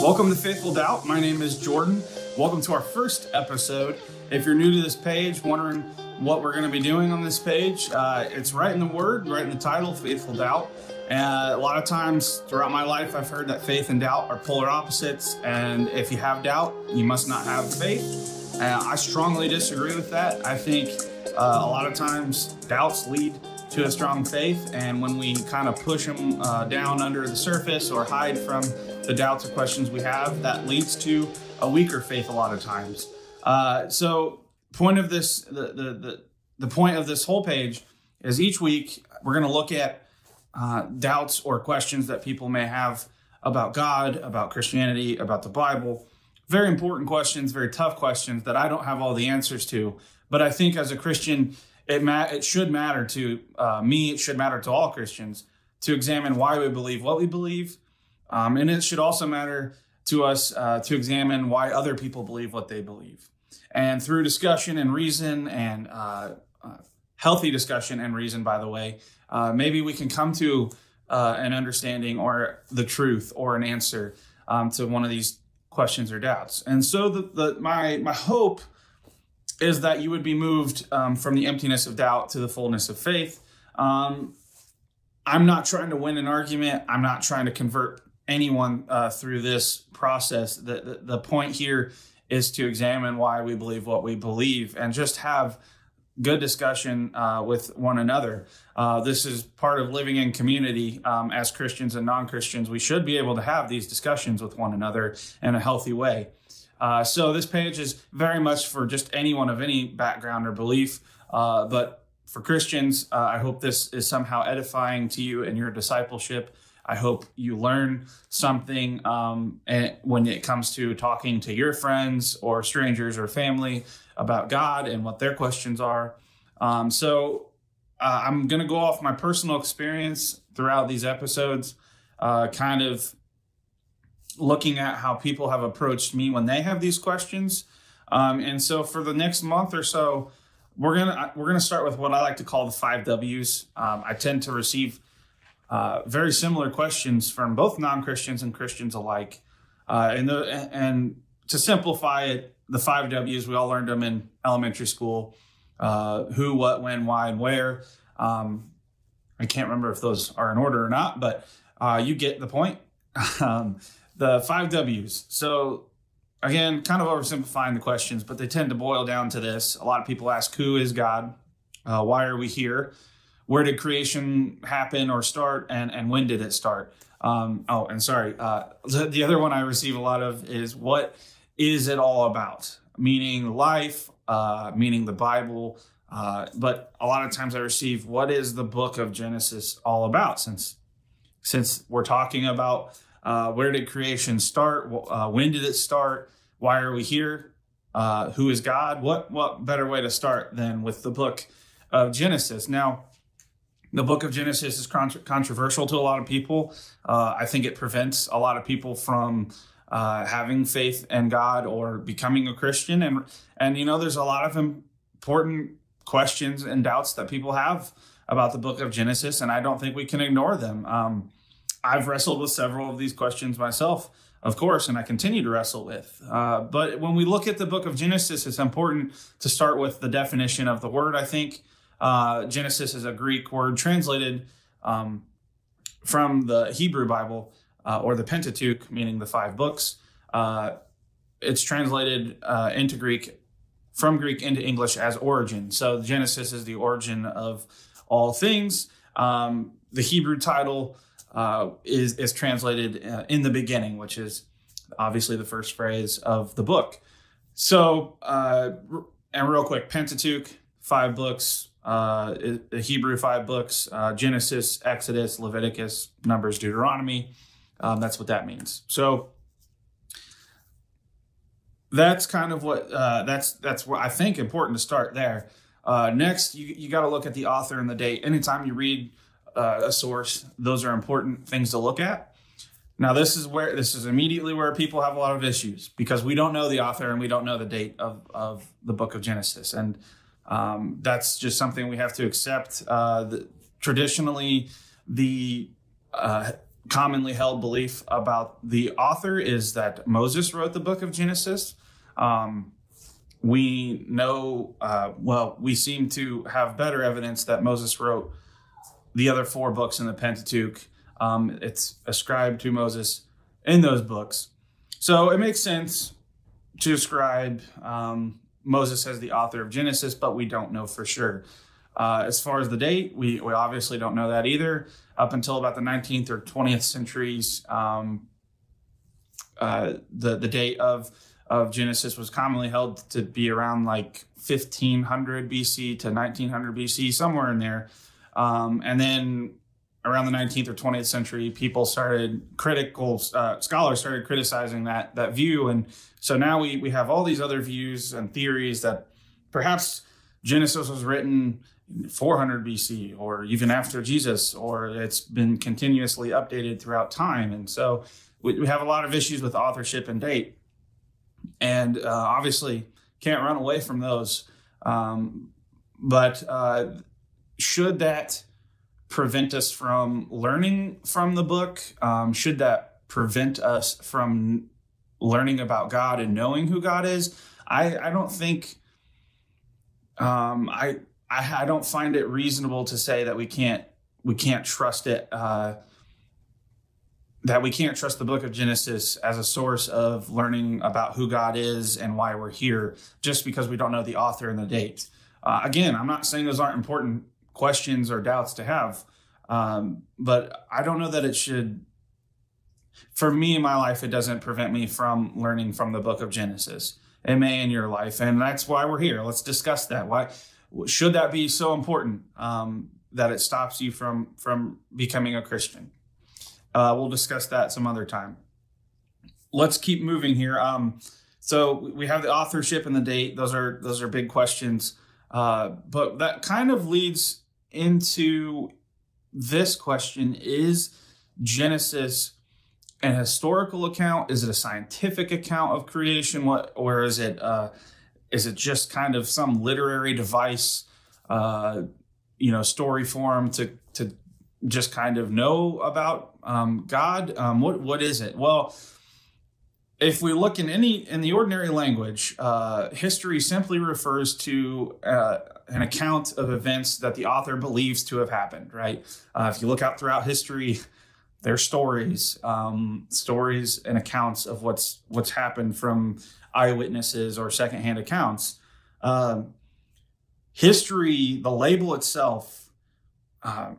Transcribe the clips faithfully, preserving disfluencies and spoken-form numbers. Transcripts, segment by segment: Welcome to Faithful Doubt. My name is Jordan. Welcome to our first episode. If you're new to this page, wondering what we're going to be doing on this page, uh, it's right in the word, right in the title, Faithful Doubt. And a lot of times throughout my life, I've heard that faith and doubt are polar opposites. And if you have doubt, you must not have faith. Uh, I strongly disagree with that. I think uh, a lot of times doubts lead to a strong faith, and when we kind of push them uh, down under the surface or hide from the doubts or questions we have, that leads to a weaker faith a lot of times. Uh, so point of this, the, the, the, the point of this whole page is each week we're going to look at uh, doubts or questions that people may have about God, about Christianity, about the Bible. Very important questions, very tough questions that I don't have all the answers to, but I think as a Christian, It, ma- it should matter to uh, me, it should matter to all Christians to examine why we believe what we believe. Um, and it should also matter to us uh, to examine why other people believe what they believe. And through discussion and reason and uh, uh, healthy discussion and reason, by the way, uh, maybe we can come to uh, an understanding or the truth or an answer um, to one of these questions or doubts. And so the, the, my, my hope is that you would be moved um, from the emptiness of doubt to the fullness of faith. Um, I'm not trying to win an argument. I'm not trying to convert anyone uh, through this process. The, the, the point here is to examine why we believe what we believe and just have good discussion uh, with one another. Uh, this is part of living in community. Um, as Christians and non-Christians, we should be able to have these discussions with one another in a healthy way. Uh, so this page is very much for just anyone of any background or belief, uh, but for Christians, uh, I hope this is somehow edifying to you in your discipleship. I hope you learn something um, when it comes to talking to your friends or strangers or family about God and what their questions are. Um, so uh, I'm going to go off my personal experience throughout these episodes, uh, kind of looking at how people have approached me when they have these questions. Um, and so for the next month or so, we're going to we're gonna start with what I like to call the five W's. Um, I tend to receive uh, very similar questions from both non-Christians and Christians alike. Uh, and, the, and to simplify it, the five W's, we all learned them in elementary school. Uh, who, what, when, why, and where. Um, I can't remember if those are in order or not, but uh, you get the point. um, The five W's. So again, kind of oversimplifying the questions, but they tend to boil down to this. A lot of people ask, who is God? Uh, why are we here? Where did creation happen or start? And, and when did it start? Um, oh, and sorry. Uh, the, the other one I receive a lot of is, what is it all about? Meaning life, uh, meaning the Bible. Uh, but a lot of times I receive, what is the book of Genesis all about? Since, since we're talking about Uh, where did creation start? Uh, when did it start? Why are we here? Uh, who is God? What what better way to start than with the book of Genesis? Now, the book of Genesis is contra- controversial to a lot of people. Uh, I think it prevents a lot of people from uh, having faith in God or becoming a Christian. And, and you know, there's a lot of important questions and doubts that people have about the book of Genesis, and I don't think we can ignore them. Um I've wrestled with several of these questions myself, of course, and I continue to wrestle with. Uh, but when we look at the book of Genesis, it's important to start with the definition of the word, I think. Uh, Genesis is a Greek word translated um, from the Hebrew Bible uh, or the Pentateuch, meaning the five books. Uh, it's translated uh, into Greek, from Greek into English as origin. So Genesis is the origin of all things. Um, the Hebrew title Uh, is, is translated uh, in the beginning, which is obviously the first phrase of the book. So, uh, and real quick, Pentateuch, five books, uh, the Hebrew five books, uh, Genesis, Exodus, Leviticus, Numbers, Deuteronomy. Um, that's what that means. So that's kind of what, uh, that's, that's what I think important to start there. Uh, next, you, you got to look at the author and the date. Anytime you read Uh, a source, those are important things to look at. Now, this is where this is immediately where people have a lot of issues, because we don't know the author and we don't know the date of, of the book of Genesis. And um, that's just something we have to accept. Uh, the, traditionally, the uh, commonly held belief about the author is that Moses wrote the book of Genesis. Um, we know, uh, well, we seem to have better evidence that Moses wrote the other four books in the Pentateuch. Um, it's ascribed to Moses in those books. So it makes sense to ascribe um, Moses as the author of Genesis, but we don't know for sure. Uh, as far as the date, we, we obviously don't know that either. Up until about the nineteenth or twentieth centuries, um, uh, the, the date of, of Genesis was commonly held to be around like fifteen hundred B C to nineteen hundred B C, somewhere in there. Um, and then around the nineteenth or twentieth century, people started critical, uh, scholars started criticizing that that view. And so now we, we have all these other views and theories that perhaps Genesis was written four hundred B C or even after Jesus, or it's been continuously updated throughout time. And so we, we have a lot of issues with authorship and date. And uh, obviously can't run away from those. Um, but uh, should that prevent us from learning from the book? Um, should that prevent us from learning about God and knowing who God is? I, I don't think... Um, I, I I don't find it reasonable to say that we can't we can't trust it uh, that we can't trust the book of Genesis as a source of learning about who God is and why we're here just because we don't know the author and the date. Uh, again, I'm not saying those aren't important questions or doubts to have, um, but I don't know that it should. For me in my life, it doesn't prevent me from learning from the book of Genesis. It may in your life, and that's why we're here. Let's discuss that. Why should that be so important um, that it stops you from, from becoming a Christian? Uh, we'll discuss that some other time. Let's keep moving here. Um, so we have the authorship and the date. Those are those are big questions, uh, but that kind of leads into this question: is Genesis an historical account? Is it a scientific account of creation? What, or is it uh, is it just kind of some literary device, uh, you know, story form to to just kind of know about um, God? Um, what what is it? Well, if we look in any in the ordinary language, uh, history simply refers to uh, an account of events that the author believes to have happened. Right? Uh, if you look out throughout history, their stories, um, stories and accounts of what's what's happened from eyewitnesses or secondhand accounts. Uh, history, the label itself, uh,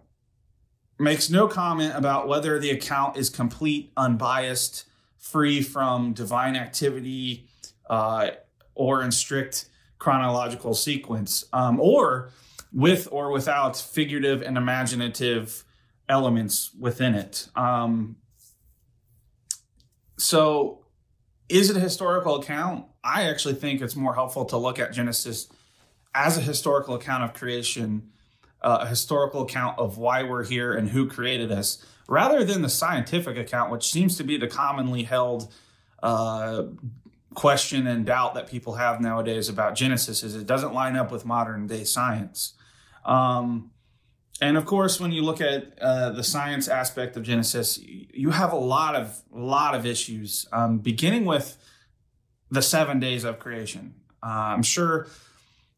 makes no comment about whether the account is complete, unbiased, free from divine activity, uh, or in strict chronological sequence, um, or with or without figurative and imaginative elements within it. Um, so is it a historical account? I actually think it's more helpful to look at Genesis as a historical account of creation, uh, a historical account of why we're here and who created us, rather than the scientific account, which seems to be the commonly held uh, question and doubt that people have nowadays about Genesis, is it doesn't line up with modern day science. Um, And of course, when you look at uh, the science aspect of Genesis, you have a lot of lot of issues, um, beginning with the seven days of creation. Uh, I'm sure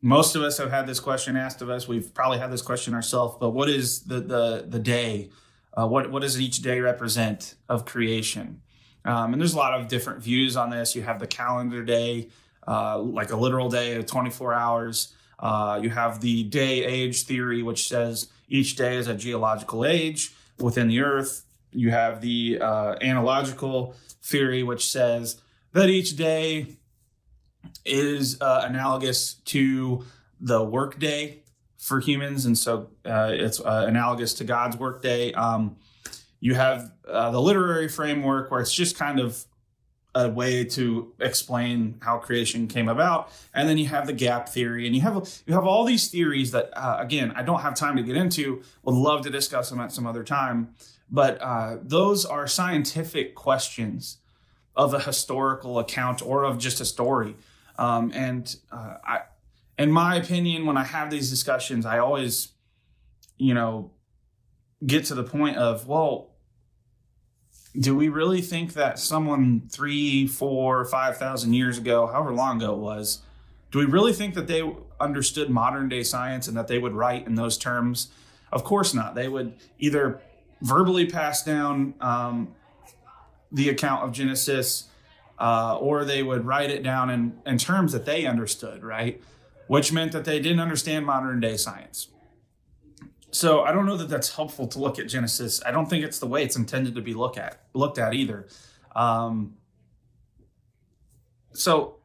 most of us have had this question asked of us. We've probably had this question ourselves. But what is the the the day? Uh, what what does each day represent of creation? Um, and there's a lot of different views on this. You have the calendar day, uh, like a literal day of twenty-four hours. Uh, you have the day age theory, which says each day is a geological age within the earth. You have the uh, analogical theory, which says that each day is uh, analogous to the work day for humans. And so uh, it's uh, analogous to God's work day. Um, you have uh, the literary framework where it's just kind of a way to explain how creation came about. And then you have the gap theory, and you have you have all these theories that, uh, again, I don't have time to get into. Would love to discuss them at some other time. But uh, those are scientific questions of a historical account or of just a story. Um, and uh, I, in my opinion, when I have these discussions, I always, you know, get to the point of, well, do we really think that someone three, four, five thousand years ago, however long ago it was, do we really think that they understood modern day science and that they would write in those terms? Of course not. They would either verbally pass down um, the account of Genesis, uh, or they would write it down in, in terms that they understood, right? Which meant that they didn't understand modern day science. So I don't know that that's helpful to look at Genesis. I don't think it's the way it's intended to be look at, looked at either. Um, so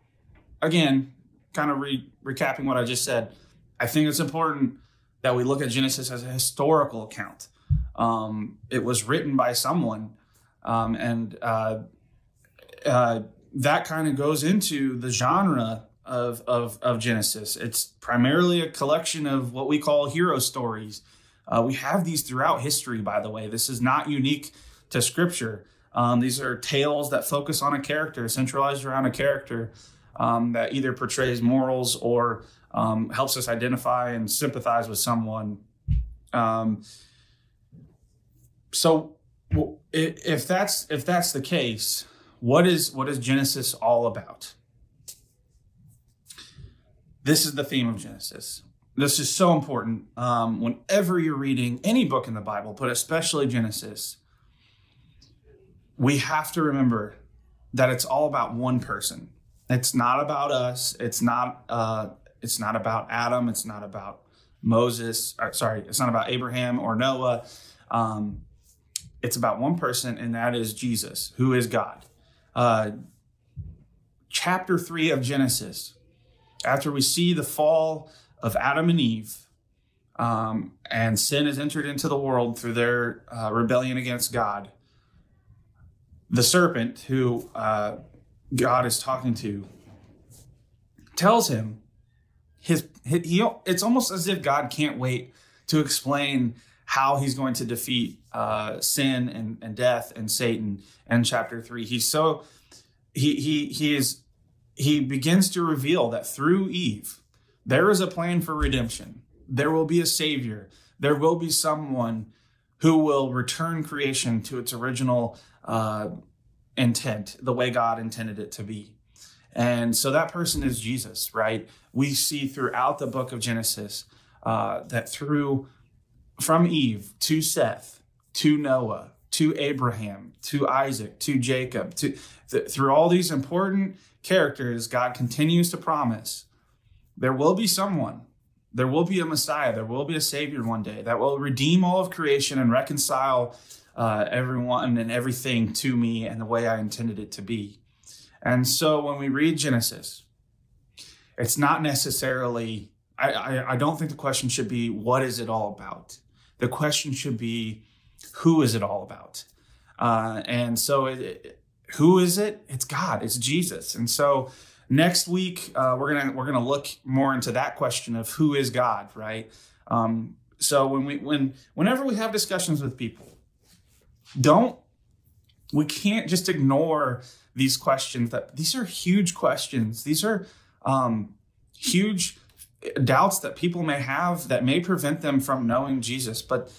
again, kind of re- recapping what I just said, I think it's important that we look at Genesis as a historical account. Um, it was written by someone, um, and uh, uh, that kind of goes into the genre of, of, of Genesis. It's primarily a collection of what we call hero stories. Uh, we have these throughout history, by the way. This is not unique to Scripture. Um, these are tales that focus on a character, centralized around a character um, that either portrays morals or um, helps us identify and sympathize with someone. Um, so if that's if that's the case, what is what is Genesis all about? This is the theme of Genesis. This is so important. Um, whenever you're reading any book in the Bible, but especially Genesis, we have to remember that it's all about one person. It's not about us. It's not. Uh, it's not about Adam. It's not about Moses. Or, sorry, it's not about Abraham or Noah. Um, it's about one person, and that is Jesus, who is God. Uh, chapter three of Genesis. After we see the fall of Adam and Eve, um, and sin is entered into the world through their uh, rebellion against God, the serpent, who uh, God is talking to, tells him, his, his he, it's almost as if God can't wait to explain how he's going to defeat uh, sin and, and death and Satan in chapter three. He's so, he he he is... He begins to reveal that through Eve, there is a plan for redemption. There will be a savior. There will be someone who will return creation to its original uh, intent, the way God intended it to be. And so that person is Jesus, right? We see throughout the book of Genesis uh, that through, from Eve to Seth, to Noah, to Abraham, to Isaac, to Jacob, to th- through all these important characters, God continues to promise there will be someone, there will be a Messiah, there will be a Savior one day that will redeem all of creation and reconcile uh, everyone and everything to me and the way I intended it to be. And so when we read Genesis, it's not necessarily, I, I, I don't think the question should be, what is it all about? The question should be, who is it all about? Uh, and so it, it, who is it? It's God. It's Jesus. And so next week, uh, we're gonna we're gonna look more into that question of who is God, right? Um, so when we when whenever we have discussions with people, don't we can't just ignore these questions. That these are huge questions. These are um, huge doubts that people may have that may prevent them from knowing Jesus, but.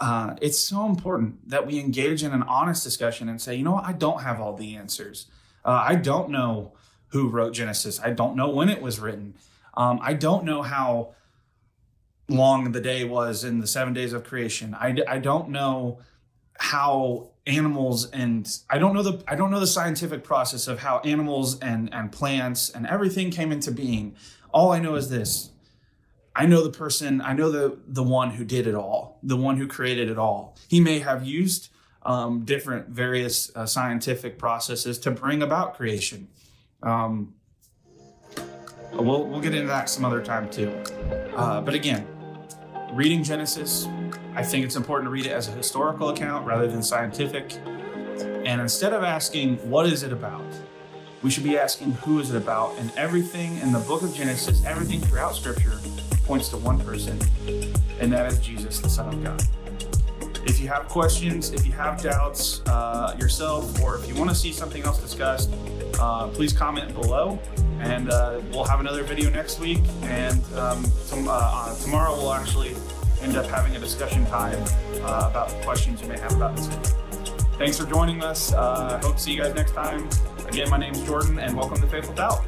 Uh, it's so important that we engage in an honest discussion and say, you know what, I don't have all the answers. Uh, I don't know who wrote Genesis. I don't know when it was written. Um, I don't know how long the day was in the seven days of creation. I, I don't know how animals and I don't know the I don't know the scientific process of how animals and, and plants and everything came into being. All I know is this. I know the person, I know the the one who did it all, the one who created it all. He may have used um, different various uh, scientific processes to bring about creation. Um, we'll, we'll get into that some other time too. Uh, but again, reading Genesis, I think it's important to read it as a historical account rather than scientific. And instead of asking, what is it about? We should be asking, who is it about? And everything in the book of Genesis, everything throughout Scripture, points to one person, and that is Jesus, the Son of God. If you have questions, if you have doubts uh, yourself, or if you want to see something else discussed, uh, please comment below, and uh, we'll have another video next week, and um, tom- uh, uh, tomorrow we'll actually end up having a discussion time uh, about the questions you may have about this video. Thanks for joining us. Uh, hope to see you guys next time. Again, my name's Jordan, and welcome to Faithful Doubt.